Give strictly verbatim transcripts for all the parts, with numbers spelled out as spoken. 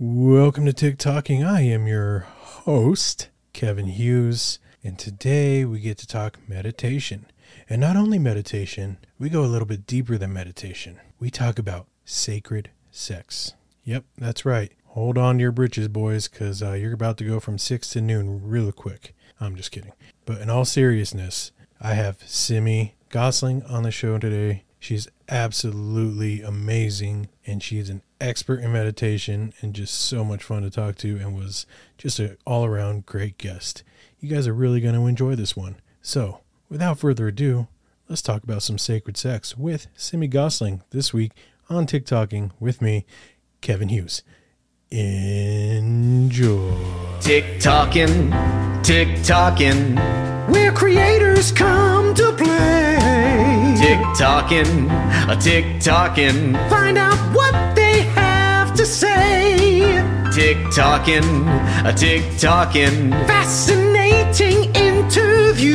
Welcome to TikToking. I am your host, Kevin Hughes, and today we get to talk meditation. And not only meditation, we go a little bit deeper than meditation. We talk about sacred sex. Yep, that's right. Hold on to your britches, boys, because uh, you're about to go from six to noon real quick. I'm just kidding. But in all seriousness, I have Simi Gosling on the show today. She's absolutely amazing, and she's an expert in meditation and just so much fun to talk to, and was just an all-around great guest. You guys are really going to enjoy this one. So, without further ado, let's talk about some sacred sex with Simi Gosling this week on TikToking with me, Kevin Hughes. Enjoy. TikToking, TikToking, where creators come to play. TikToking, a TikToking, find out what they have to say. TikToking, a TikToking, fascinating interview.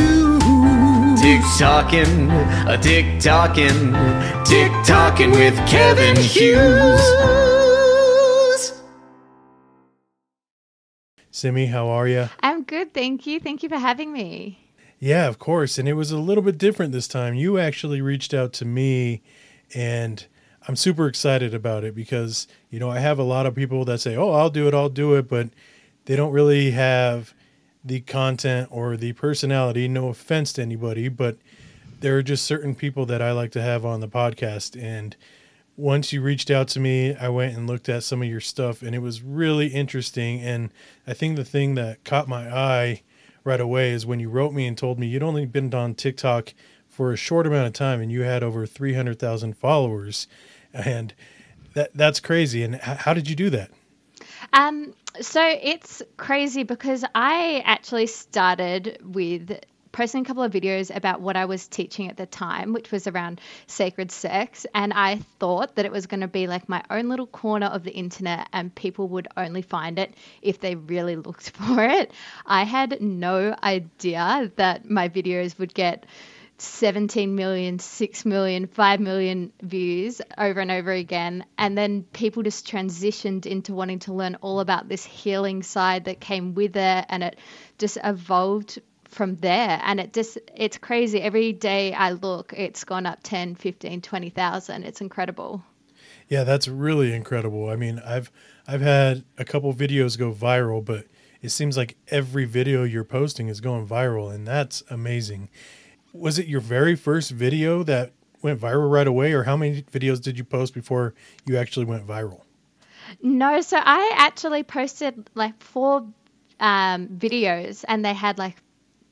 TikToking, a TikToking, TikToking with Kevin Hughes. Simi, how are you? I'm good, thank you. Thank you for having me. Yeah, of course. And it was a little bit different this time. You actually reached out to me, and I'm super excited about it because, you know, I have a lot of people that say, oh, I'll do it, I'll do it, but they don't really have the content or the personality, no offense to anybody, but there are just certain people that I like to have on the podcast. And once you reached out to me, I went and looked at some of your stuff, and it was really interesting. And I think the thing that caught my eye right away is when you wrote me and told me you'd only been on TikTok for a short amount of time and you had over three hundred thousand followers. And that that's crazy. And how did you do that? Um, so it's crazy because I actually started with posting a couple of videos about what I was teaching at the time, which was around sacred sex. And I thought that it was going to be like my own little corner of the internet and people would only find it if they really looked for it. I had no idea that my videos would get seventeen million, six million, five million views over and over again. And then people just transitioned into wanting to learn all about this healing side that came with it. And it just evolved from there. And it just, it's crazy. Every day I look, it's gone up ten, fifteen, twenty thousand. It's incredible. Yeah, that's really incredible. I mean, I've, I've had a couple videos go viral, but it seems like every video you're posting is going viral, and that's amazing. Was it your very first video that went viral right away, or how many videos did you post before you actually went viral? No. So I actually posted like four um, videos, and they had like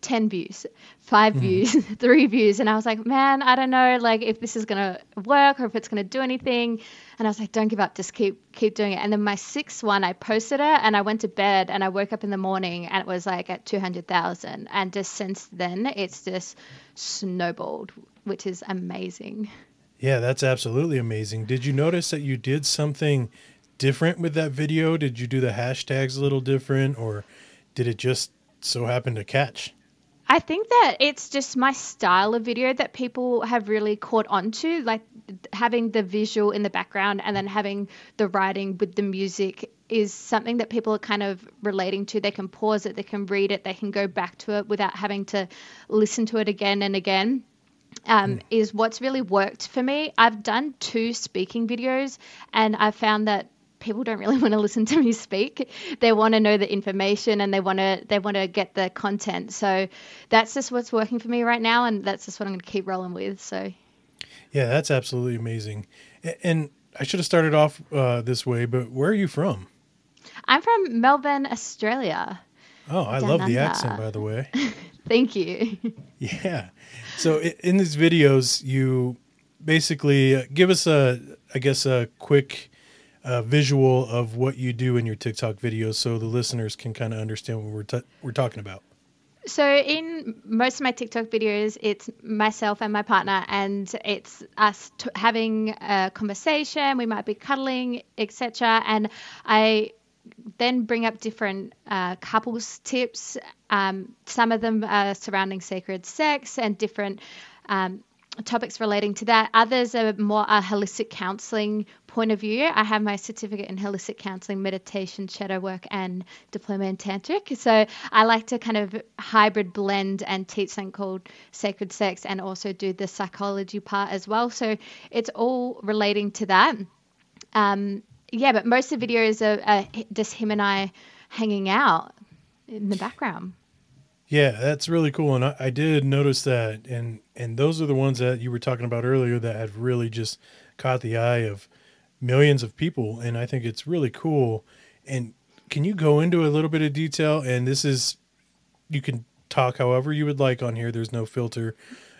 ten views, five mm. views, three views. And I was like, man, I don't know, like if this is going to work or if it's going to do anything. And I was like, don't give up, just keep, keep doing it. And then my sixth one, I posted it and I went to bed and I woke up in the morning and it was like at two hundred thousand. And just since then it's just snowballed, which is amazing. Yeah, that's absolutely amazing. Did you notice that you did something different with that video? Did you do the hashtags a little different, or did it just so happen to catch? I think that it's just my style of video that people have really caught on to, like having the visual in the background and then having the writing with the music is something that people are kind of relating to. They can pause it, they can read it, they can go back to it without having to listen to it again and again. Um, mm. Is what's really worked for me. I've done two speaking videos and I found that people don't really want to listen to me speak. They want to know the information and they want to they want to get the content. So that's just what's working for me right now, and that's just what I'm going to keep rolling with. So yeah, that's absolutely amazing. And I should have started off uh, this way, but where are you from? I'm from Melbourne, Australia. Oh, I love the accent, by the way. Thank you. Yeah. So in these videos, you basically give us a, I guess, a quick a visual of what you do in your TikTok videos so the listeners can kind of understand what we're t- we're talking about. So in most of my TikTok videos, it's myself and my partner, and it's us t- having a conversation. We might be cuddling, et cetera. And I then bring up different uh, couples tips. Um, some of them are surrounding sacred sex and different um, topics relating to that. Others are more a holistic counseling point of view. I have my certificate in holistic counseling, meditation, shadow work, and diploma in tantric. So I like to kind of hybrid blend and teach something called sacred sex and also do the psychology part as well. So it's all relating to that. Um, yeah, but most of the videos are, are just him and I hanging out in the background. Yeah, that's really cool. And I, I did notice that. And, and those are the ones that you were talking about earlier that have really just caught the eye of millions of people. And I think it's really cool. And can you go into a little bit of detail? And this is, you can talk however you would like on here. There's no filter,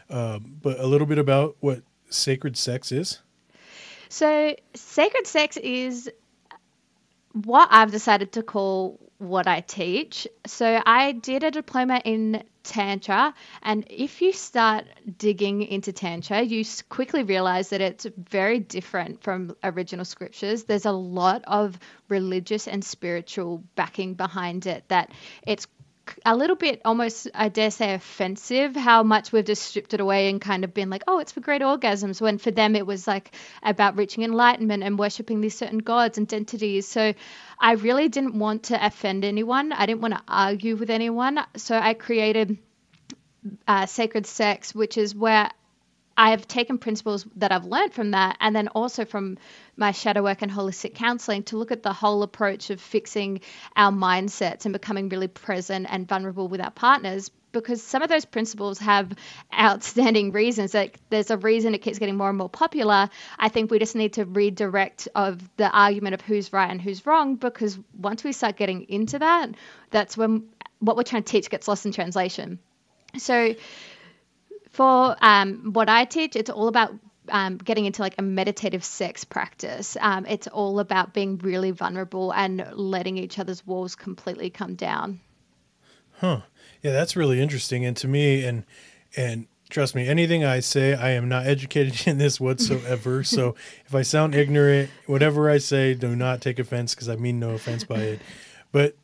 uh, but a little bit about what sacred sex is. So sacred sex is what I've decided to call what I teach. So I did a diploma in Tantra, and if you start digging into Tantra, you quickly realize that it's very different from original scriptures. There's a lot of religious and spiritual backing behind it, that it's a little bit almost, I dare say, offensive how much we've just stripped it away and kind of been like, oh, it's for great orgasms, when for them it was like about reaching enlightenment and worshipping these certain gods and deities. So I really didn't want to offend anyone. I didn't want to argue with anyone. So I created uh, Sacred Sex, which is where I've taken principles that I've learned from that, and then also from my shadow work and holistic counseling, to look at the whole approach of fixing our mindsets and becoming really present and vulnerable with our partners, because some of those principles have outstanding reasons. Like, there's a reason it keeps getting more and more popular. I think we just need to redirect of the argument of who's right and who's wrong, because once we start getting into that, that's when what we're trying to teach gets lost in translation. So for um, what I teach, it's all about um, getting into like a meditative sex practice. Um, it's all about being really vulnerable and letting each other's walls completely come down. Huh. Yeah, that's really interesting. And to me, and and trust me, anything I say, I am not educated in this whatsoever. So if I sound ignorant, whatever I say, do not take offense, because I mean no offense by it. But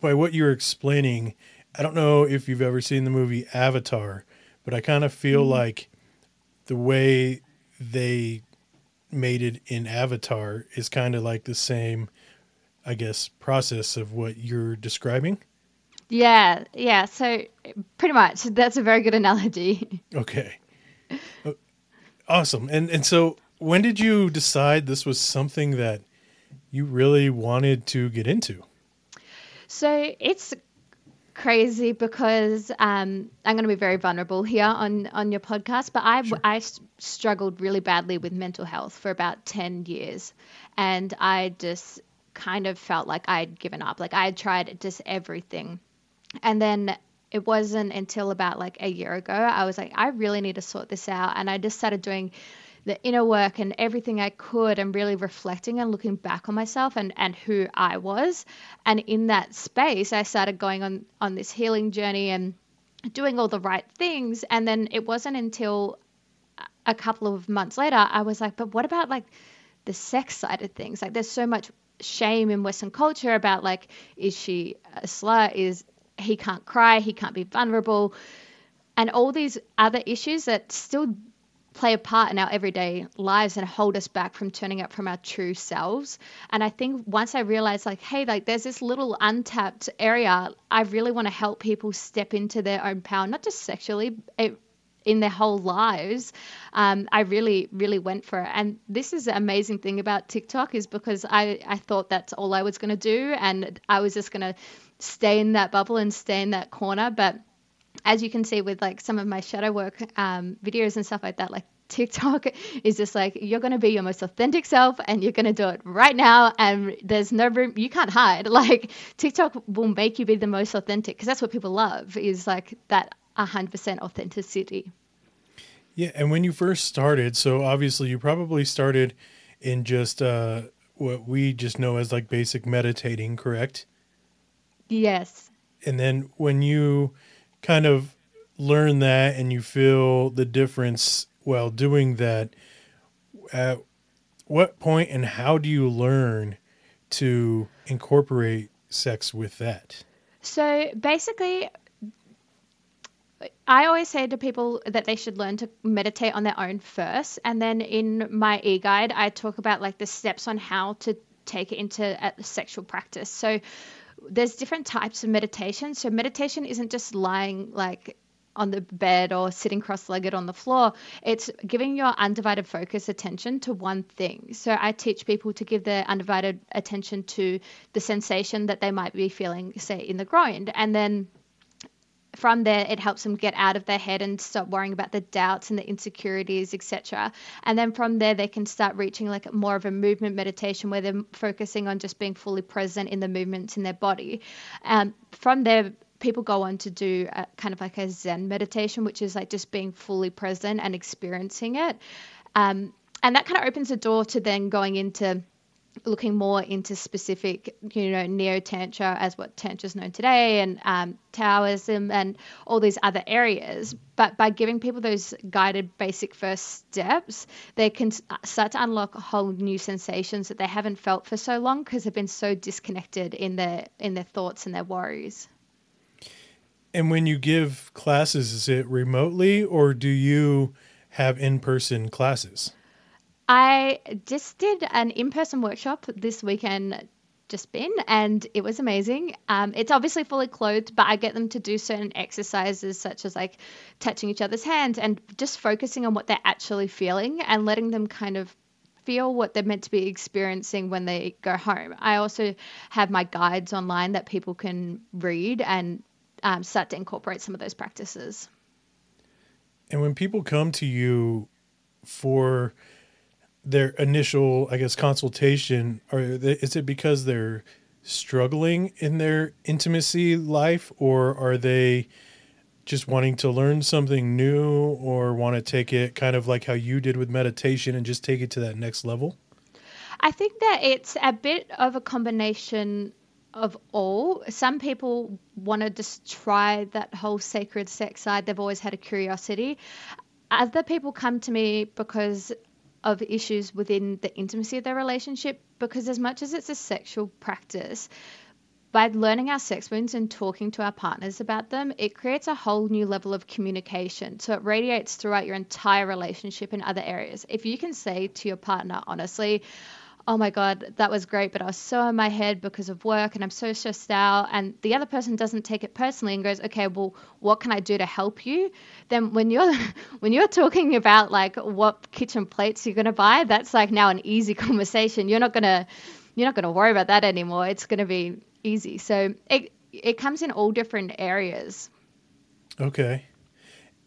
by what you're explaining, I don't know if you've ever seen the movie Avatar, but I kind of feel mm-hmm. like the way they made it in Avatar is kind of like the same, I guess, process of what you're describing. Yeah. Yeah. So pretty much, that's a very good analogy. Okay. Awesome. And, and so when did you decide this was something that you really wanted to get into? So it's crazy because um, I'm going to be very vulnerable here on, on your podcast, but I, sure. I struggled really badly with mental health for about ten years. And I just kind of felt like I'd given up. Like, I had tried just everything. And then it wasn't until about like a year ago, I was like, I really need to sort this out. And I just started doing the inner work and everything I could, and really reflecting and looking back on myself and, and who I was. And in that space, I started going on, on this healing journey and doing all the right things. And then it wasn't until a couple of months later, I was like, but what about like the sex side of things? Like, there's so much shame in Western culture about like, is she a slut? Is he can't cry? He can't be vulnerable. And all these other issues that still play a part in our everyday lives and hold us back from turning up from our true selves. And I think once I realized like, hey, like there's this little untapped area, I really want to help people step into their own power, not just sexually, it, in their whole lives. Um, I really, really went for it. And this is the amazing thing about TikTok, is because I, I thought that's all I was going to do. And I was just going to stay in that bubble and stay in that corner. But as you can see with like some of my shadow work um, videos and stuff like that, like TikTok is just like, you're going to be your most authentic self and you're going to do it right now. And there's no room, you can't hide. Like, TikTok will make you be the most authentic, because that's what people love, is like that one hundred percent authenticity. Yeah. And when you first started, so obviously you probably started in just uh, what we just know as like basic meditating, correct? Yes. And then when you kind of learn that and you feel the difference while doing that, at what point and how do you learn to incorporate sex with that? So basically, I always say to people that they should learn to meditate on their own first. And then in my e-guide, I talk about like the steps on how to take it into a sexual practice. So there's different types of meditation. So meditation isn't just lying like on the bed or sitting cross-legged on the floor. It's giving your undivided focus attention to one thing. So I teach people to give their undivided attention to the sensation that they might be feeling, say, in the groin. And then from there, it helps them get out of their head and stop worrying about the doubts and the insecurities, et cetera. And then from there, they can start reaching like more of a movement meditation where they're focusing on just being fully present in the movements in their body. Um, from there, people go on to do a, kind of like a Zen meditation, which is like just being fully present and experiencing it. Um, and that kind of opens the door to then going into looking more into specific, you know, neo-tantra as what tantra is known today, and um, Taoism and all these other areas. But by giving people those guided basic first steps, they can start to unlock whole new sensations that they haven't felt for so long because they've been so disconnected in their in their thoughts and their worries. And when you give classes, is it remotely or do you have in-person classes? I just did an in-person workshop this weekend, just been, and it was amazing. Um, it's obviously fully clothed, but I get them to do certain exercises such as like touching each other's hands and just focusing on what they're actually feeling and letting them kind of feel what they're meant to be experiencing when they go home. I also have my guides online that people can read and um, start to incorporate some of those practices. And when people come to you for their initial, I guess, consultation, or is it because they're struggling in their intimacy life, or are they just wanting to learn something new or want to take it kind of like how you did with meditation and just take it to that next level? I think that it's a bit of a combination of all. Some people want to just try that whole sacred sex side. They've always had a curiosity. Other people come to me because of issues within the intimacy of their relationship, because as much as it's a sexual practice, by learning our sex wounds and talking to our partners about them, it creates a whole new level of communication. So it radiates throughout your entire relationship in other areas. If you can say to your partner, honestly, oh my God, that was great, but I was so in my head because of work and I'm so stressed out, and the other person doesn't take it personally and goes, okay, well, what can I do to help you? Then when you're when you're talking about like what kitchen plates you're going to buy, that's like now an easy conversation. You're not going to you're not going to worry about that anymore. It's going to be easy. So it it comes in all different areas. Okay.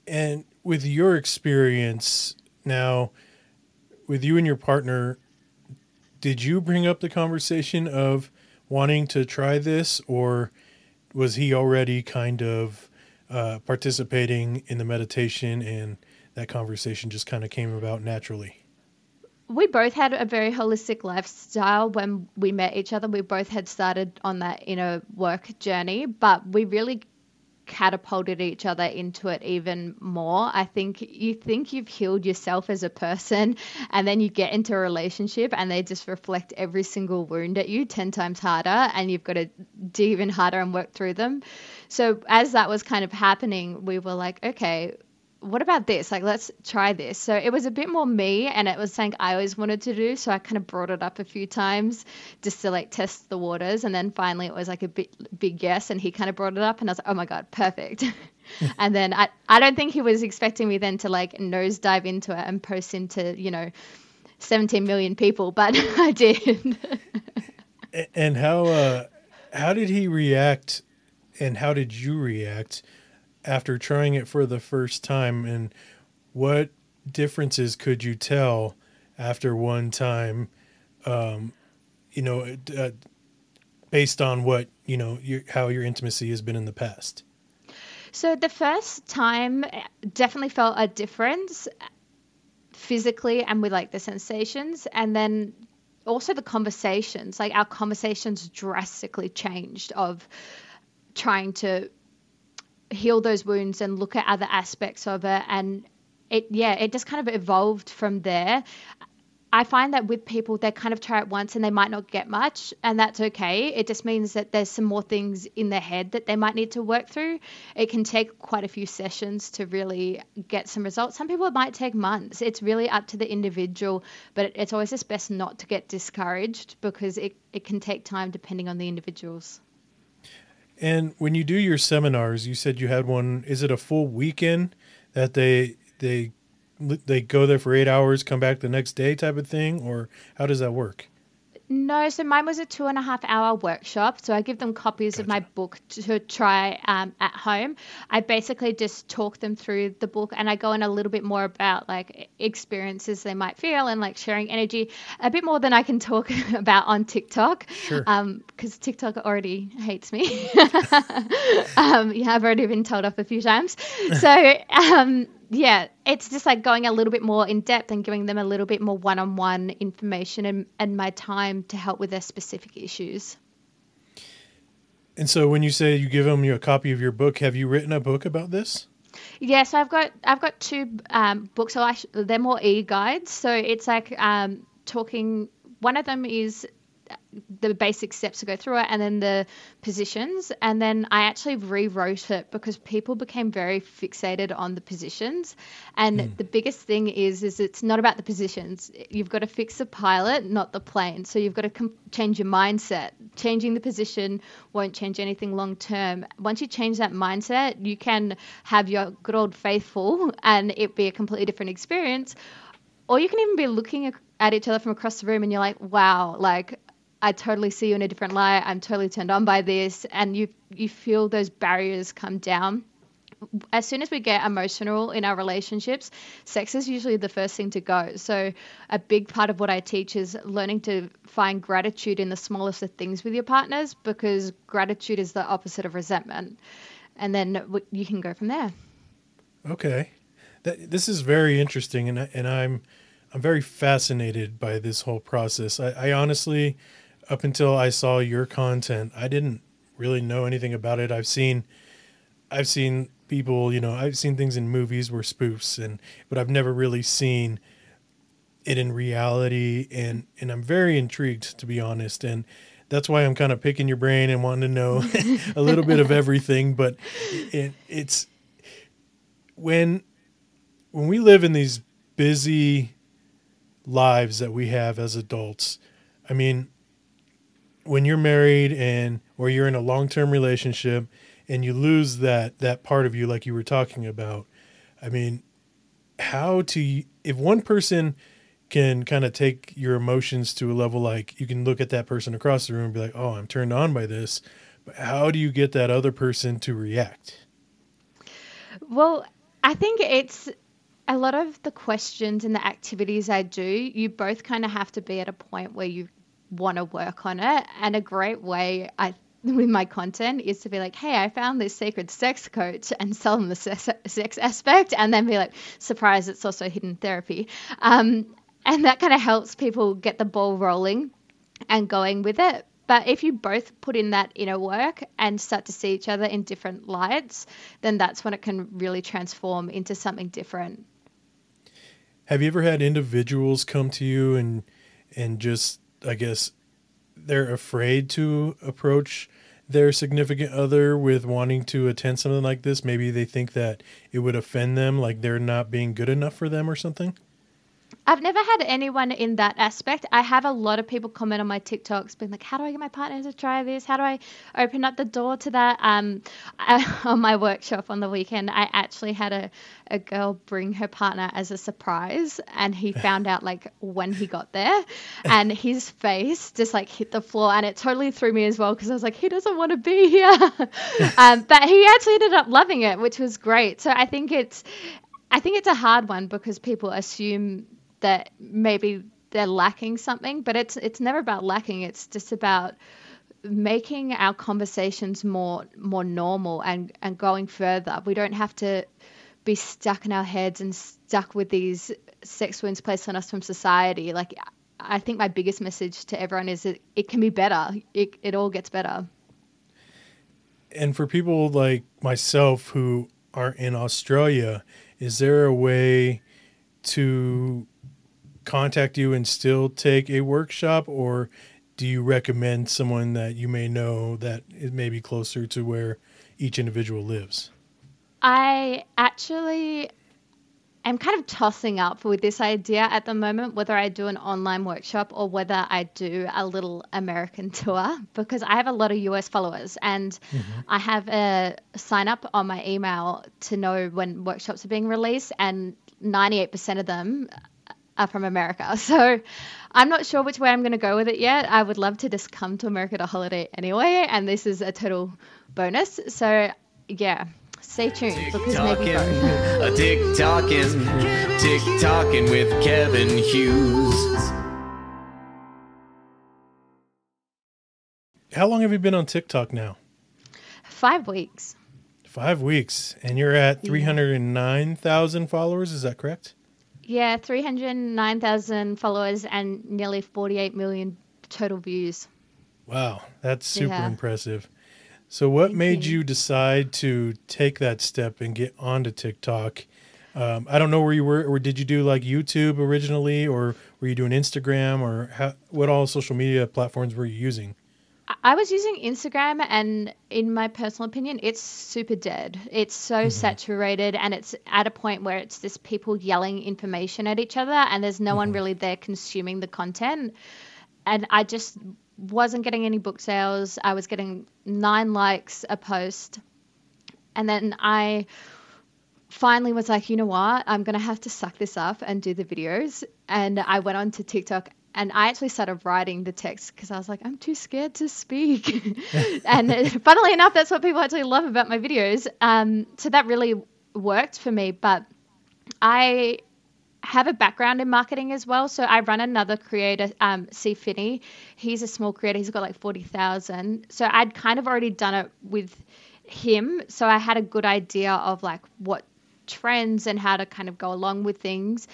And with your experience now with you and your partner, did you bring up the conversation of wanting to try this, or was he already kind of uh, participating in the meditation and that conversation just kind of came about naturally? We both had a very holistic lifestyle when we met each other. We both had started on that inner work journey, but we really catapulted each other into it even more. I think you think you've healed yourself as a person, and then you get into a relationship and they just reflect every single wound at you ten times harder, and you've got to do even harder and work through them. So as that was kind of happening, we were like, okay, what about this? Like, let's try this. So it was a bit more me, and it was something I always wanted to do. So I kind of brought it up a few times just to like test the waters. And then finally it was like a big, big yes. And he kind of brought it up and I was like, oh my God, perfect. And then I, I don't think he was expecting me then to like nose dive into it and post into, you know, seventeen million people, but I did. And how, uh, how did he react, and how did you react after trying it for the first time? And what differences could you tell after one time, um, you know, uh, based on what, you know, your, how your intimacy has been in the past? So the first time definitely felt a difference physically and with like the sensations, and then also the conversations, like our conversations drastically changed of trying to heal those wounds and look at other aspects of it. And it, yeah, it just kind of evolved from there. I find that with people, they kind of try it once and they might not get much, and that's okay. It just means that there's some more things in their head that they might need to work through. It can take quite a few sessions to really get some results. Some people it might take months. It's really up to the individual, but it's always just best not to get discouraged because it, it can take time depending on the individuals. And when you do your seminars, you said you had one, is it a full weekend that they, they, they go there for eight hours, come back the next day type of thing, or how does that work? No, so mine was a two and a half hour workshop. So I give them copies gotcha. of my book to try um, at home. I basically just talk them through the book, and I go in a little bit more about like experiences they might feel and like sharing energy, a bit more than I can talk about on TikTok. Sure. Um, because TikTok already hates me. um, yeah, I've already been told off a few times. So, um, yeah, it's just like going a little bit more in depth and giving them a little bit more one-on-one information and, and my time to help with their specific issues. And so when you say you give them a copy of your book, have you written a book about this? Yeah, so I've got, I've got two um, books. So I sh- they're more e-guides. So it's like um, talking, one of them is the basic steps to go through it and then the positions. And then I actually rewrote it because people became very fixated on the positions. And mm. the biggest thing is, is it's not about the positions. You've got to fix the pilot, not the plane. So you've got to com- change your mindset. Changing the position won't change anything long-term. Once you change that mindset, you can have your good old faithful and it be a completely different experience. Or you can even be looking at each other from across the room and you're like, wow, like, I totally see you in a different light. I'm totally turned on by this. And you you feel those barriers come down. As soon as we get emotional in our relationships, sex is usually the first thing to go. So a big part of what I teach is learning to find gratitude in the smallest of things with your partners, because gratitude is the opposite of resentment. And then you can go from there. Okay. That, this is very interesting. And, and I'm, I'm very fascinated by this whole process. I, I honestly... Up until I saw your content, I didn't really know anything about it. I've seen, I've seen people, you know, I've seen things in movies where spoofs, and but I've never really seen it in reality. And and I'm very intrigued, to be honest. And that's why I'm kind of picking your brain and wanting to know a little bit of everything. But it, it's when when we live in these busy lives that we have as adults. I mean, when you're married and or you're in a long-term relationship and you lose that that part of you like you were talking about, I mean, how to if one person can kind of take your emotions to a level like you can look at that person across the room and be like, oh, I'm turned on by this. But how do you get that other person to react? Well, I think it's a lot of the questions and the activities I do, you both kind of have to be at a point where you want to work on it. And a great way I with my content is to be like, hey, I found this sacred sex coach, and sell them the sex, sex aspect, and then be like, surprise, it's also hidden therapy. Um, and that kind of helps people get the ball rolling and going with it. But if you both put in that inner work and start to see each other in different lights, then that's when it can really transform into something different. Have you ever had individuals come to you and and just I guess they're afraid to approach their significant other with wanting to attend something like this? Maybe they think that it would offend them, like they're not being good enough for them or something. I've never had anyone in that aspect. I have a lot of people comment on my TikToks being like, how do I get my partner to try this? How do I open up the door to that? Um, I, on my workshop on the weekend, I actually had a, a girl bring her partner as a surprise, and he found out like when he got there, and his face just like hit the floor, and it totally threw me as well because I was like, he doesn't want to be here. um, but he actually ended up loving it, which was great. So I think it's, I think it's a hard one because people assume that maybe they're lacking something, but it's it's never about lacking. It's just about making our conversations more more normal and, and going further. We don't have to be stuck in our heads and stuck with these sex wounds placed on us from society. Like, I think my biggest message to everyone is that it can be better. It it all gets better. And for people like myself who are in Australia, is there a way to contact you and still take a workshop, or do you recommend someone that you may know that it may be closer to where each individual lives? I actually am kind of tossing up with this idea at the moment, whether I do an online workshop or whether I do a little American tour, because I have a lot of U S followers and mm-hmm. I have a sign up on my email to know when workshops are being released, and ninety-eight percent of them are from America. So I'm not sure which way I'm going to go with it yet. I would love to just come to America to holiday anyway, and this is a total bonus. So yeah. Stay tuned, because maybe both. A TikToking, TikToking with Kevin Hughes. How long have you been on TikTok now? Five weeks. Five weeks, and you're at three hundred and nine thousand followers. Is that correct? Yeah, three hundred nine thousand followers and nearly forty-eight million total views. Wow, that's super yeah. impressive. So what Thank made you. you decide to take that step and get onto TikTok? Um, I don't know where you were, or did you do like YouTube originally, or were you doing Instagram, or how, what all social media platforms were you using? I was using Instagram, and in my personal opinion, it's super dead. It's so mm-hmm. saturated, and it's at a point where it's just people yelling information at each other, and there's no mm-hmm. one really there consuming the content. And I just wasn't getting any book sales. I was getting nine likes a post. And then I finally was like, you know what? I'm going to have to suck this up and do the videos. And I went on to TikTok, and I actually started writing the text because I was like, I'm too scared to speak. And funnily enough, that's what people actually love about my videos. Um, so that really worked for me. But I have a background in marketing as well. So I run another creator, um, C. Finney. He's a small creator. He's got like forty thousand. So I'd kind of already done it with him. So I had a good idea of like what trends and how to kind of go along with things.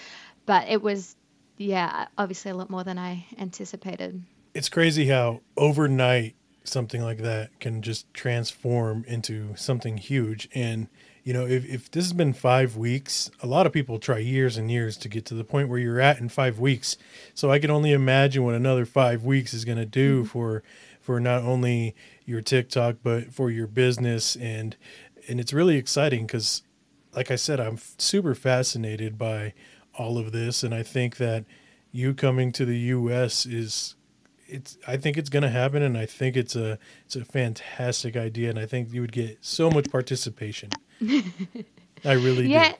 But it was, yeah, obviously a lot more than I anticipated. It's crazy how overnight something like that can just transform into something huge. And you know, if, if this has been five weeks, a lot of people try years and years to get to the point where you're at in five weeks. So I can only imagine what another five weeks is going to do mm-hmm. for for not only your TikTok, but for your business. And and it's really exciting because, like I said, I'm super fascinated by all of this. And I think that you coming to the U S is, it's, I think it's going to happen. And I think it's a it's a fantastic idea. And I think you would get so much participation. I really yeah, do.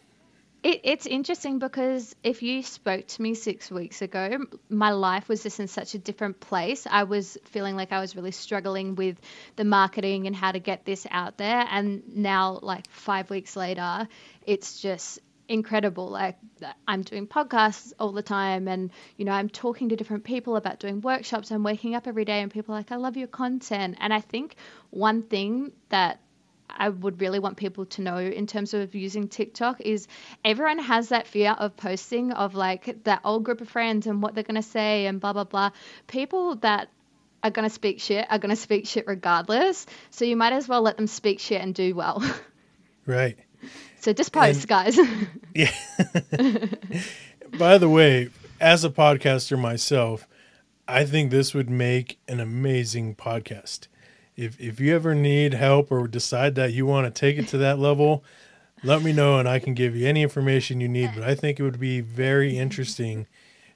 It, it's interesting because if you spoke to me six weeks ago, my life was just in such a different place. I was feeling like I was really struggling with the marketing and how to get this out there. And now, like five weeks later, it's just incredible. Like I'm doing podcasts all the time, and you know, I'm talking to different people about doing workshops. I'm waking up every day and people are like, I love your content. And I think one thing that I would really want people to know in terms of using TikTok is everyone has that fear of posting, of like that old group of friends and what they're going to say and blah, blah, blah. People that are going to speak shit are going to speak shit regardless. So you might as well let them speak shit and do well. Right. So just post, and, guys. Yeah. By the way, as a podcaster myself, I think this would make an amazing podcast. If if you ever need help or decide that you want to take it to that level, let me know and I can give you any information you need. But I think it would be very interesting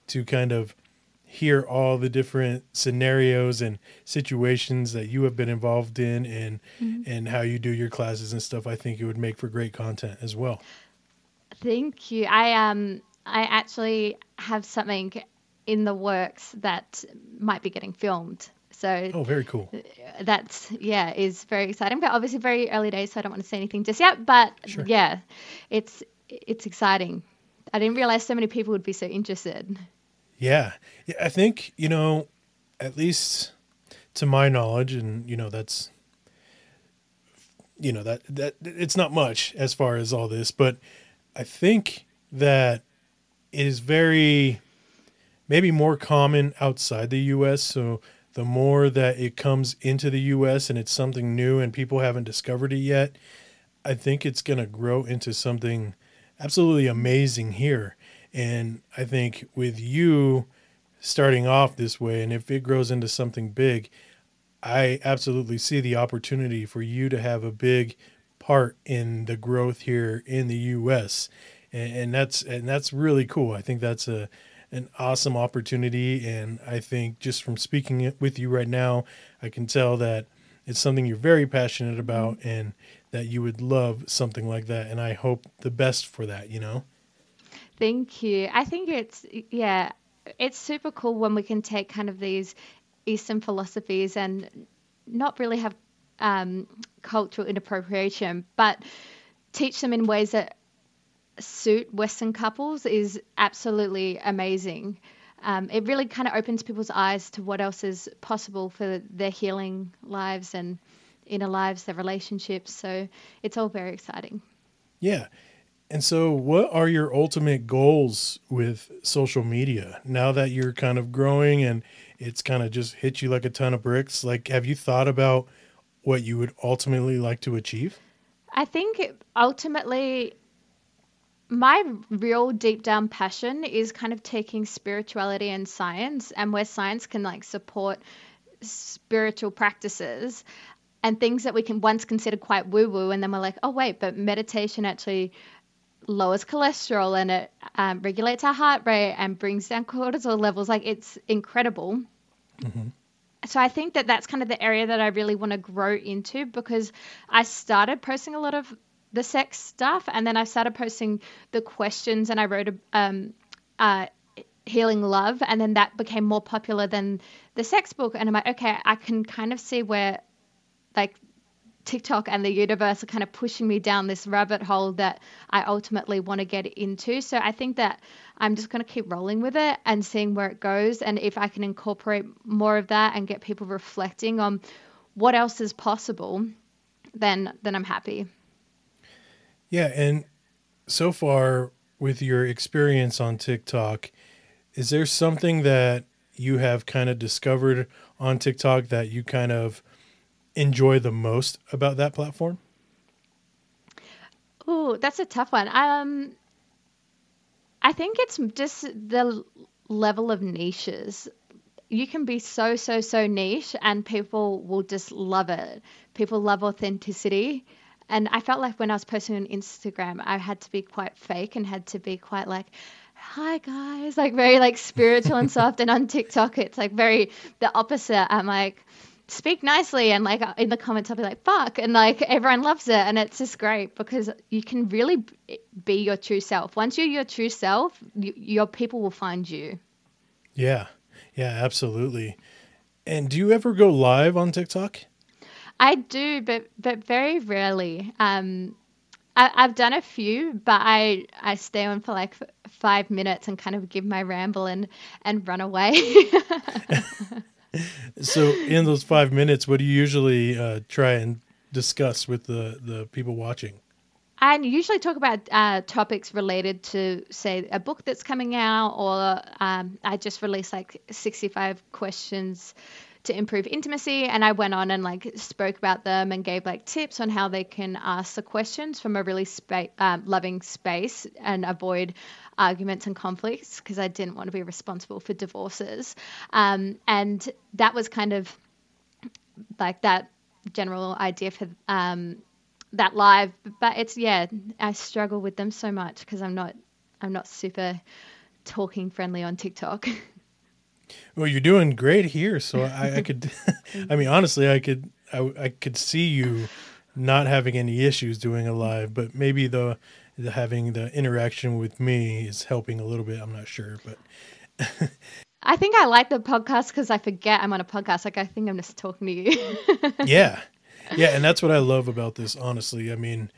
to kind of hear all the different scenarios and situations that you have been involved in, and mm-hmm. and how you do your classes and stuff. I think it would make for great content as well. Thank you. I um I actually have something in the works that might be getting filmed. So oh, very cool. That's, yeah, is very exciting. But obviously very early days, so I don't want to say anything just yet. But sure. yeah, it's it's exciting. I didn't realize so many people would be so interested. Yeah. yeah. I think, you know, at least to my knowledge, and, you know, that's, you know, that, that it's not much as far as all this. But I think that it is very, maybe more common outside the U S, so the more that it comes into the U S and it's something new and people haven't discovered it yet, I think it's going to grow into something absolutely amazing here. And I think with you starting off this way, and if it grows into something big, I absolutely see the opportunity for you to have a big part in the growth here in the U S And, and that's, and that's really cool. I think that's a, an awesome opportunity. And I think just from speaking with you right now, I can tell that it's something you're very passionate about and that you would love something like that. And I hope the best for that, you know? Thank you. I think it's, yeah, it's super cool when we can take kind of these Eastern philosophies and not really have um, cultural inappropriation, but teach them in ways that suit Western couples is absolutely amazing. Um, it really kind of opens people's eyes to what else is possible for their healing lives and inner lives, their relationships. So it's all very exciting. Yeah. And so what are your ultimate goals with social media now that you're kind of growing and it's kind of just hit you like a ton of bricks? Like, have you thought about what you would ultimately like to achieve? I think ultimately my real deep down passion is kind of taking spirituality and science, and where science can like support spiritual practices and things that we can once consider quite woo-woo. And then we're like, oh, wait, but meditation actually lowers cholesterol and it um, regulates our heart rate and brings down cortisol levels. Like, it's incredible. Mm-hmm. So I think that that's kind of the area that I really want to grow into, because I started posting a lot of the sex stuff, and then I started posting the questions, and I wrote a, um, uh, Healing Love, and then that became more popular than the sex book. And I'm like, okay, I can kind of see where like TikTok and the universe are kind of pushing me down this rabbit hole that I ultimately want to get into. So I think that I'm just going to keep rolling with it and seeing where it goes. And if I can incorporate more of that and get people reflecting on what else is possible, then, then I'm happy. Yeah. And so far with your experience on TikTok, is there something that you have kind of discovered on TikTok that you kind of enjoy the most about that platform? Oh, that's a tough one. Um, I think it's just the level of niches. You can be so, so, so niche and people will just love it. People love authenticity. And I felt like when I was posting on Instagram, I had to be quite fake and had to be quite like, hi guys, like very like spiritual and soft. And on TikTok, it's like very the opposite. I'm like, speak nicely. And like in the comments, I'll be like, fuck. And like everyone loves it. And it's just great because you can really be your true self. Once you're your true self, you, your people will find you. Yeah. Yeah, absolutely. And do you ever go live on TikTok? I do, but but very rarely. Um, I, I've done a few, but I, I stay on for like f- five minutes and kind of give my ramble and, and run away. So in those five minutes, what do you usually uh, try and discuss with the, the people watching? I usually talk about uh, topics related to, say, a book that's coming out, or um, I just released like sixty-five questions to improve intimacy. And I went on and like spoke about them and gave like tips on how they can ask the questions from a really spa- um, loving space and avoid arguments and conflicts, because I didn't want to be responsible for divorces. Um, and that was kind of like that general idea for um, that live. But it's, yeah, I struggle with them so much because I'm not, I'm not super talking friendly on TikTok. Well, you're doing great here. So I, I could, I mean, honestly, I could, I, I could see you not having any issues doing a live, but maybe the, the having the interaction with me is helping a little bit. I'm not sure, but I think I like the podcast because I forget I'm on a podcast. Like, I think I'm just talking to you. Yeah. Yeah. And that's what I love about this. Honestly, I mean,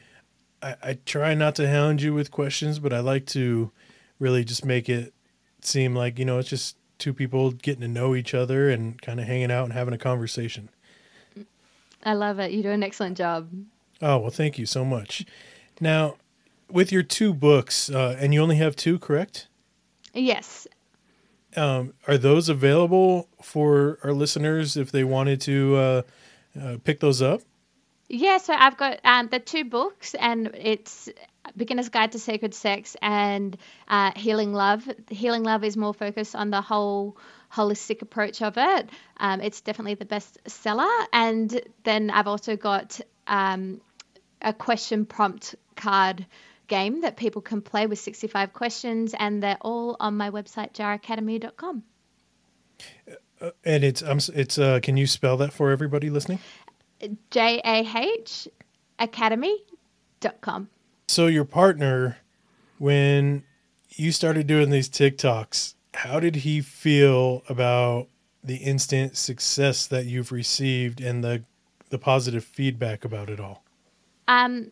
I, I try not to hound you with questions, but I like to really just make it seem like, you know, it's just two people getting to know each other and kind of hanging out and having a conversation. I love it. You do an excellent job. Oh, well, thank you so much. Now, with your two books, uh, and you only have two, correct? Yes. Um, are those available for our listeners if they wanted to uh, uh, pick those up? Yeah, so I've got um, the two books, and it's Beginner's Guide to Sacred Sex and uh, Healing Love. Healing Love is more focused on the whole holistic approach of it. Um, it's definitely the best seller. And then I've also got um, a question prompt card game that people can play with sixty-five questions, and they're all on my website, J A H academy dot com. Uh, and it's, um, it's uh, can you spell that for everybody listening? J A H academy dot com. So your partner, when you started doing these TikToks, how did he feel about the instant success that you've received and the the positive feedback about it all? Um,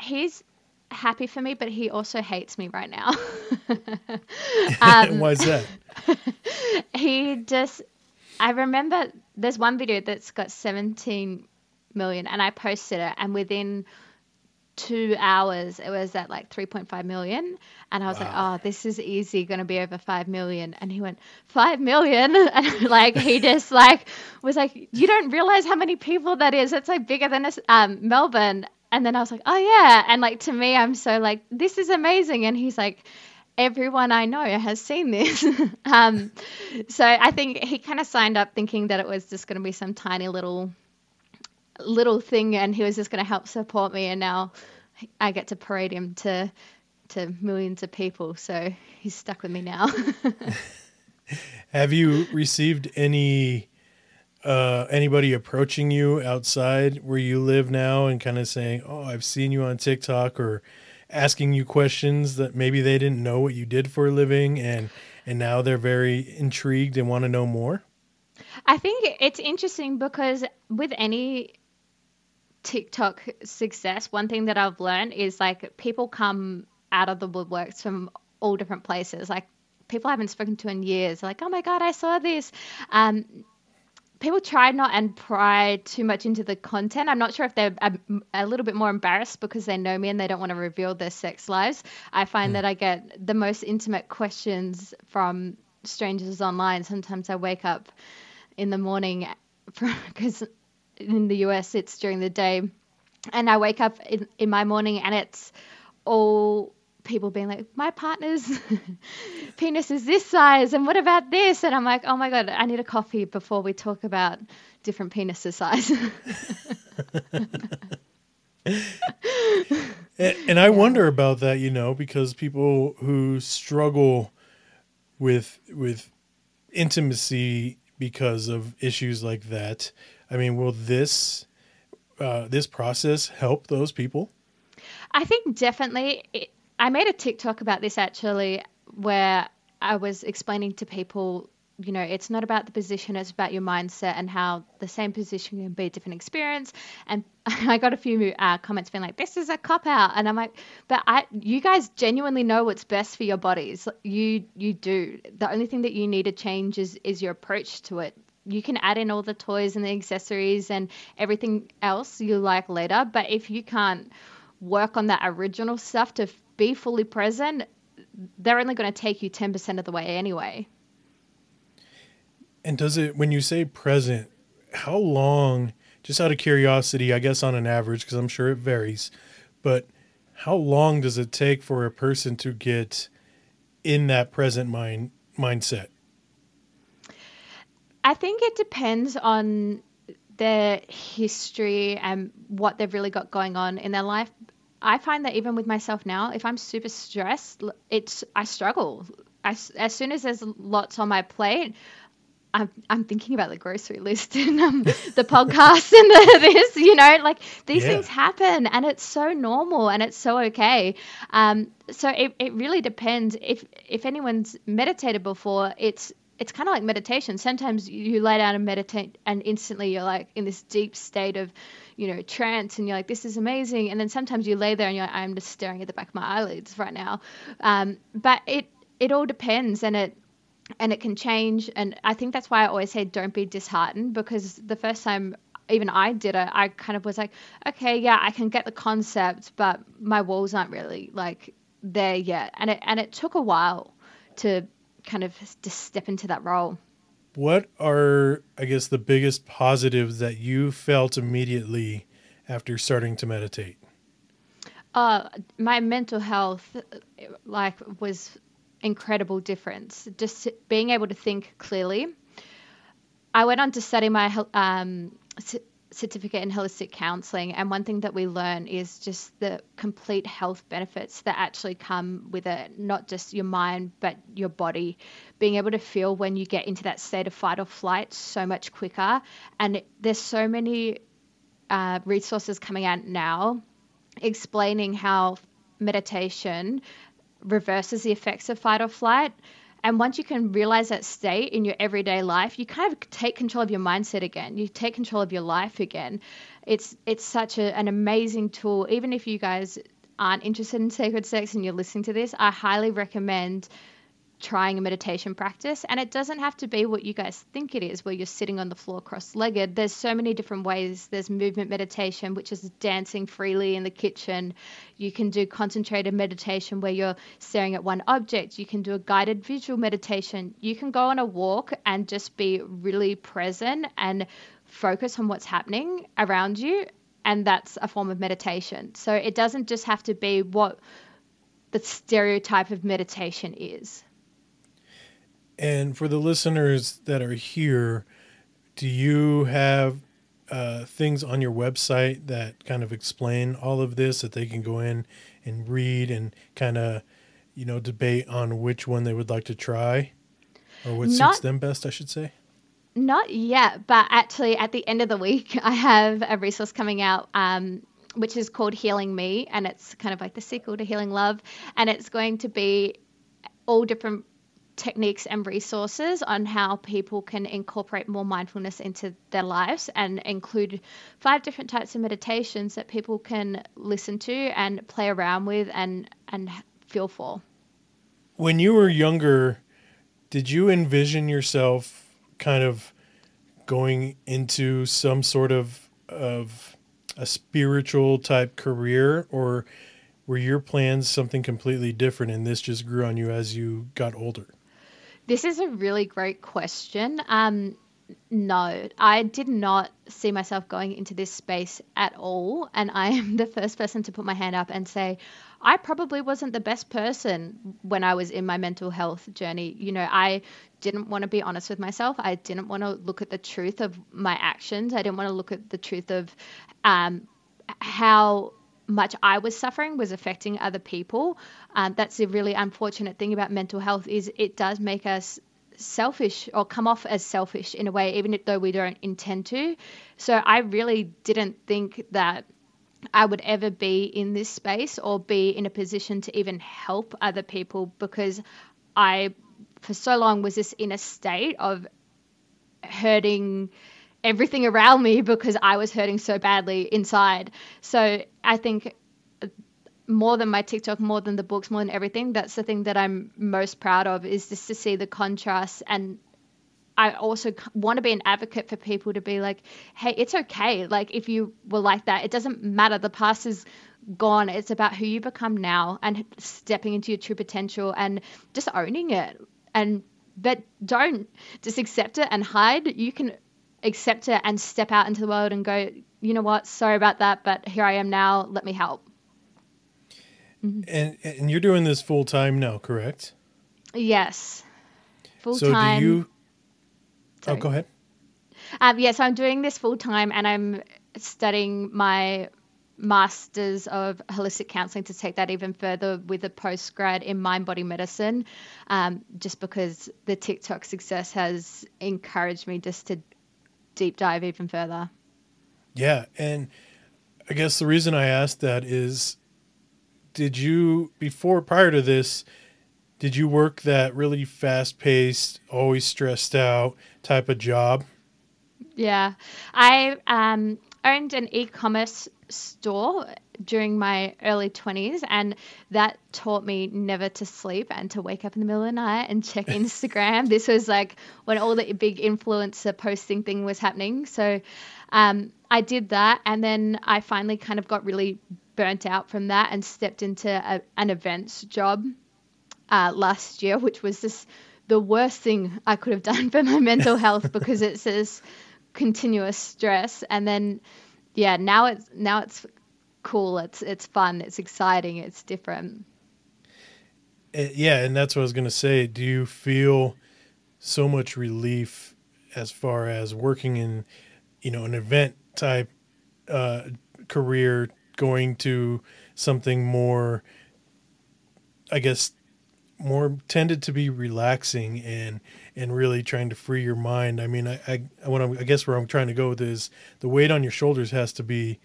he's happy for me, but he also hates me right now. um, Why is that? He just, I remember there's one video that's got seventeen million, and I posted it, and within two hours it was at like three point five million, and I was wow. like, oh, this is easy gonna be over five million. And he went, five million? And like he just like was like, you don't realize how many people that is. It's like bigger than um Melbourne. And then I was like, oh yeah. And like, to me, I'm so like, this is amazing. And he's like, everyone I know has seen this. um so I think he kind of signed up thinking that it was just gonna be some tiny little little thing, and he was just going to help support me, and now I get to parade him to to millions of people, so he's stuck with me now. Have you received any uh anybody approaching you outside where you live now and kind of saying, oh, I've seen you on TikTok, or asking you questions that maybe they didn't know what you did for a living, and and now they're very intrigued and want to know more? I think it's interesting because with any TikTok success, one thing that I've learned is like people come out of the woodworks from all different places. Like people I haven't spoken to in years, like, oh my God, I saw this. Um, people try not and pry too much into the content. I'm not sure if they're a, a little bit more embarrassed because they know me and they don't want to reveal their sex lives. I find mm. that I get the most intimate questions from strangers online. Sometimes I wake up in the morning, because in the U S it's during the day, and I wake up in, in my morning and it's all people being like, my partner's penis is this size, and what about this? And I'm like, oh my God, I need a coffee before we talk about different penises size. and, and I yeah. wonder about that, you know, because people who struggle with with intimacy because of issues like that. I mean, will this, uh, this process help those people? I think definitely. It, I made a TikTok about this actually, where I was explaining to people, you know, it's not about the position, it's about your mindset and how the same position can be a different experience. And I got a few uh, comments being like, this is a cop-out. And I'm like, but I, you guys genuinely know what's best for your bodies. You you do. The only thing that you need to change is is your approach to it. You can add in all the toys and the accessories and everything else you like later. But if you can't work on that original stuff to be fully present, they're only going to take you ten percent of the way anyway. And does it, when you say present, how long, just out of curiosity, I guess on an average, because I'm sure it varies, but how long does it take for a person to get in that present mind mindset? I think it depends on their history and what they've really got going on in their life. I find that even with myself now, if I'm super stressed, it's, I struggle. I, as soon as there's lots on my plate, I'm, I'm thinking about the grocery list and um, the podcast and the, this, you know, like these yeah. things happen, and it's so normal and it's so okay. Um, so it, it really depends. If if anyone's meditated before, it's it's kind of like meditation. Sometimes you lay down and meditate and instantly you're like in this deep state of, you know, trance, and you're like, this is amazing. And then sometimes you lay there and you're like, I'm just staring at the back of my eyelids right now. Um, but it, it all depends, and it, And it can change. And I think that's why I always say don't be disheartened, because the first time even I did it, I kind of was like, okay, yeah, I can get the concept, but my walls aren't really like there yet. And it, and it took a while to kind of just step into that role. What are, I guess, the biggest positives that you felt immediately after starting to meditate? Uh, my mental health, like, was incredible difference. Just being able to think clearly. I went on to study my um, c- certificate in holistic counseling, and one thing that we learn is just the complete health benefits that actually come with it, not just your mind, but your body. Being able to feel when you get into that state of fight or flight so much quicker. And there's so many uh, resources coming out now explaining how meditation reverses the effects of fight or flight. And once you can realize that state in your everyday life, you kind of take control of your mindset again. You take control of your life again. It's it's such a, an amazing tool. Even if you guys aren't interested in sacred sex and you're listening to this, I highly recommend trying a meditation practice. And it doesn't have to be what you guys think it is, where you're sitting on the floor cross-legged. There's so many different ways. There's movement meditation, which is dancing freely in the kitchen. You can do concentrated meditation where you're staring at one object. You can do a guided visual meditation. You can go on a walk and just be really present and focus on what's happening around you. And that's a form of meditation. So it doesn't just have to be what the stereotype of meditation is. And for the listeners that are here, do you have uh, things on your website that kind of explain all of this, that they can go in and read and kind of, you know, debate on which one they would like to try, or what Not- suits them best, I should say? Not yet, but actually at the end of the week, I have a resource coming out, um, which is called Healing Me, and it's kind of like the sequel to Healing Love, and it's going to be all different techniques and resources on how people can incorporate more mindfulness into their lives, and include five different types of meditations that people can listen to and play around with and, and feel for. When you were younger, did you envision yourself kind of going into some sort of, of a spiritual type career, or were your plans something completely different and this just grew on you as you got older? This is a really great question. Um, no, I did not see myself going into this space at all. And I am the first person to put my hand up and say, I probably wasn't the best person when I was in my mental health journey. You know, I didn't want to be honest with myself. I didn't want to look at the truth of my actions. I didn't want to look at the truth of um, how much I was suffering was affecting other people. Um, that's the really unfortunate thing about mental health, is it does make us selfish, or come off as selfish in a way, even though we don't intend to. So I really didn't think that I would ever be in this space or be in a position to even help other people, because I, for so long, was just in a state of hurting everything around me because I was hurting so badly inside. So I think more than my TikTok, more than the books, more than everything, that's the thing that I'm most proud of, is just to see the contrast. And I also want to be an advocate for people to be like, hey, it's okay. Like, if you were like that, it doesn't matter. The past is gone. It's about who you become now and stepping into your true potential and just owning it. And but don't just accept it and hide. You can accept it and step out into the world and go, you know what, sorry about that, but here I am now, let me help. Mm-hmm. And and you're doing this full time now, correct? Yes. Full time. So do you... Sorry. Oh, go ahead. Um, yeah, so I'm doing this full time, and I'm studying my Masters of Holistic Counseling to take that even further with a postgrad in mind body medicine, um, just because the TikTok success has encouraged me just to deep dive even further. Yeah. And I guess the reason I asked that is, did you, before, prior to this, did you work that really fast paced, always stressed out type of job? Yeah. I um, owned an e-commerce store during my early twenties, and that taught me never to sleep and to wake up in the middle of the night and check Instagram. This was like when all the big influencer posting thing was happening. So um, I did that, and then I finally kind of got really burnt out from that and stepped into a, an events job uh, last year, which was just the worst thing I could have done for my mental health, because it's this continuous stress. And then yeah, now it's now it's cool. It's it's fun. It's exciting. It's different. Yeah, and that's what I was going to say. Do you feel so much relief as far as working in, you know, an event type uh, career, going to something more, I guess, more tended to be relaxing and and really trying to free your mind? I mean, I, I, I, when I'm, I guess where I'm trying to go with this, the weight on your shoulders has to be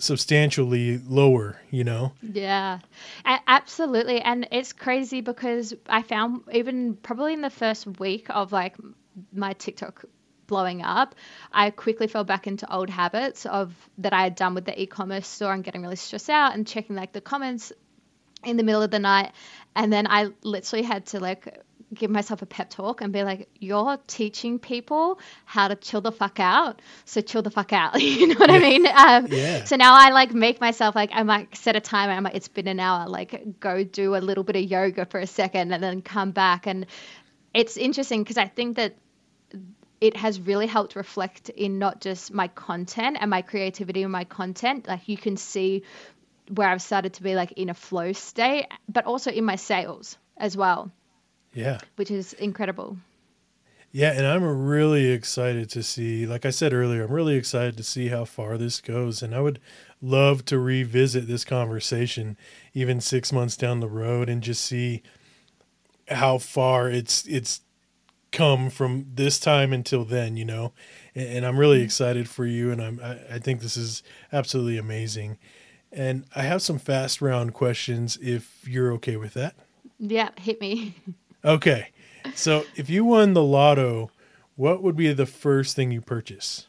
substantially lower, you know? Yeah, a- absolutely. And it's crazy because I found even probably in the first week of like my TikTok blowing up, I quickly fell back into old habits of that I had done with the e-commerce store and getting really stressed out and checking like the comments in the middle of the night. And then I literally had to like give myself a pep talk and be like, you're teaching people how to chill the fuck out. So chill the fuck out. You know what yeah. I mean? Um, yeah. So now I like make myself like, I might set a timer. I'm like, it's been an hour, like go do a little bit of yoga for a second and then come back. And it's interesting because I think that it has really helped reflect in not just my content and my creativity and my content. Like you can see where I've started to be like in a flow state, but also in my sales as well. Yeah. Which is incredible. Yeah. And I'm really excited to see, like I said earlier, I'm really excited to see how far this goes. And I would love to revisit this conversation even six months down the road and just see how far it's, it's come from this time until then, you know, and, and I'm really excited for you. And I'm, I, I think this is absolutely amazing. And I have some fast round questions if you're okay with that. Yeah. Hit me. Okay. So if you won the lotto, what would be the first thing you purchase?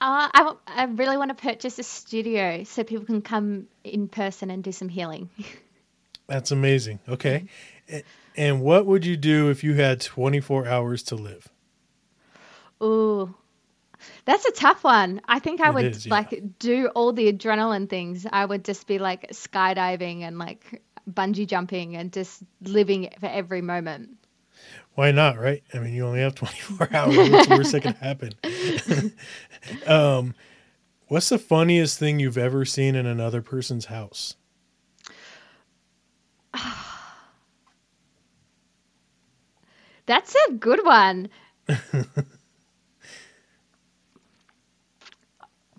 Uh, I, w- I really want to purchase a studio so people can come in person and do some healing. That's amazing. Okay. And, and what would you do if you had twenty-four hours to live? Ooh, that's a tough one. I think I it would is, yeah. like do all the adrenaline things. I would just be like skydiving and like bungee jumping and just living for every moment. Why not, right? I mean, you only have twenty-four hours. What's the worst that can happen? um, what's the funniest thing you've ever seen in another person's house? That's a good one.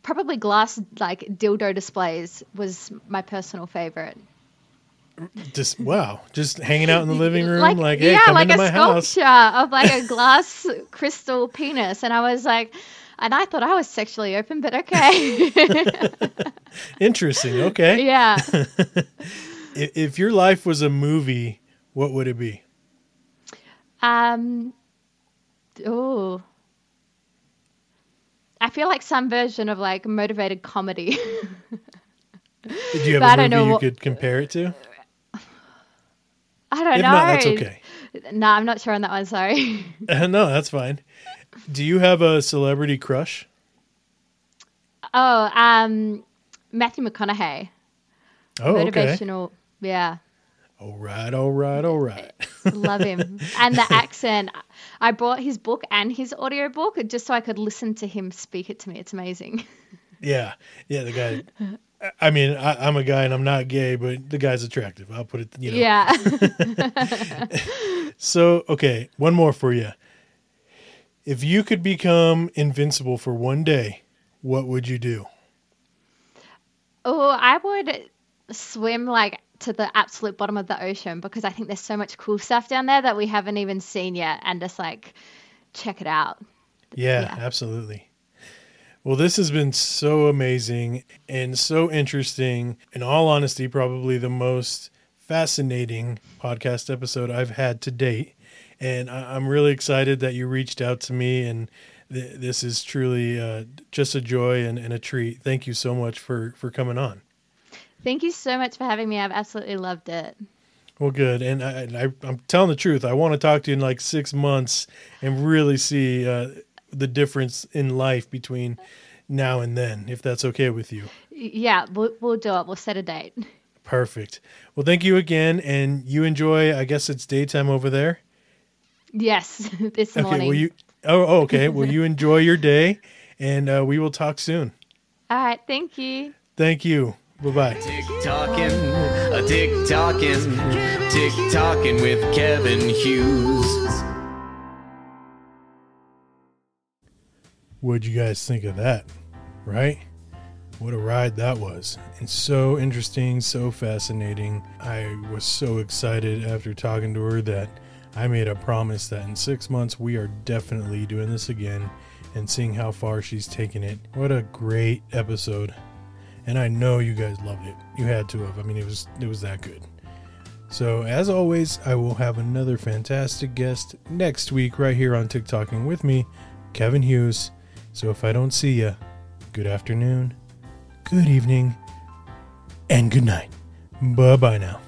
Probably glass, like dildo displays was my personal favorite. Just wow, just hanging out in the living room, like, like hey, yeah, come like into my house. Yeah, like a sculpture of like a glass crystal penis, and I was like, and I thought I was sexually open, but okay. Interesting. Okay. Yeah. If your life was a movie, what would it be? Um. Oh. I feel like some version of like motivated comedy. Do you have but a movie you what... could compare it to? I don't if know. If not, that's okay. No, I'm not sure on that one. Sorry. Uh, no, that's fine. Do you have a celebrity crush? Oh, um, Matthew McConaughey. Oh, motivational. Okay. Yeah. All right. All right. All right. Love him. And the accent. I bought his book and his audiobook just so I could listen to him speak it to me. It's amazing. Yeah. Yeah. The guy. I mean, I, I'm a guy and I'm not gay, but the guy's attractive. I'll put it, you know. Yeah. So, okay, one more for you. If you could become invincible for one day, what would you do? Oh, I would swim like to the absolute bottom of the ocean because I think there's so much cool stuff down there that we haven't even seen yet, and just like check it out. Yeah, yeah. Absolutely. Well, this has been so amazing and so interesting. In all honesty, probably the most fascinating podcast episode I've had to date. And I'm really excited that you reached out to me. And th- this is truly uh, just a joy and, and a treat. Thank you so much for, for coming on. Thank you so much for having me. I've absolutely loved it. Well, good. And I, I, I'm telling the truth. I want to talk to you in like six months and really see uh, the difference in life between now and then, if that's okay with you. Yeah, we'll, we'll do it. We'll set a date. Perfect. Well, thank you again. And you enjoy, I guess it's daytime over there. Yes. This okay, morning. Will you, oh, okay. Well, you enjoy your day and uh, we will talk soon. All right. Thank you. Thank you. Bye-bye. TikToking, a TikToking, TikToking with Kevin Hughes. What'd you guys think of that? Right? What a ride that was. And so interesting, so fascinating. I was so excited after talking to her that I made a promise that in six months we are definitely doing this again and seeing how far she's taken it. What a great episode. And I know you guys loved it. You had to have. I mean, it was it was that good. So as always, I will have another fantastic guest next week right here on TikToking with me, Kevin Hughes. So if I don't see you, good afternoon, good evening, and good night. Bye-bye now.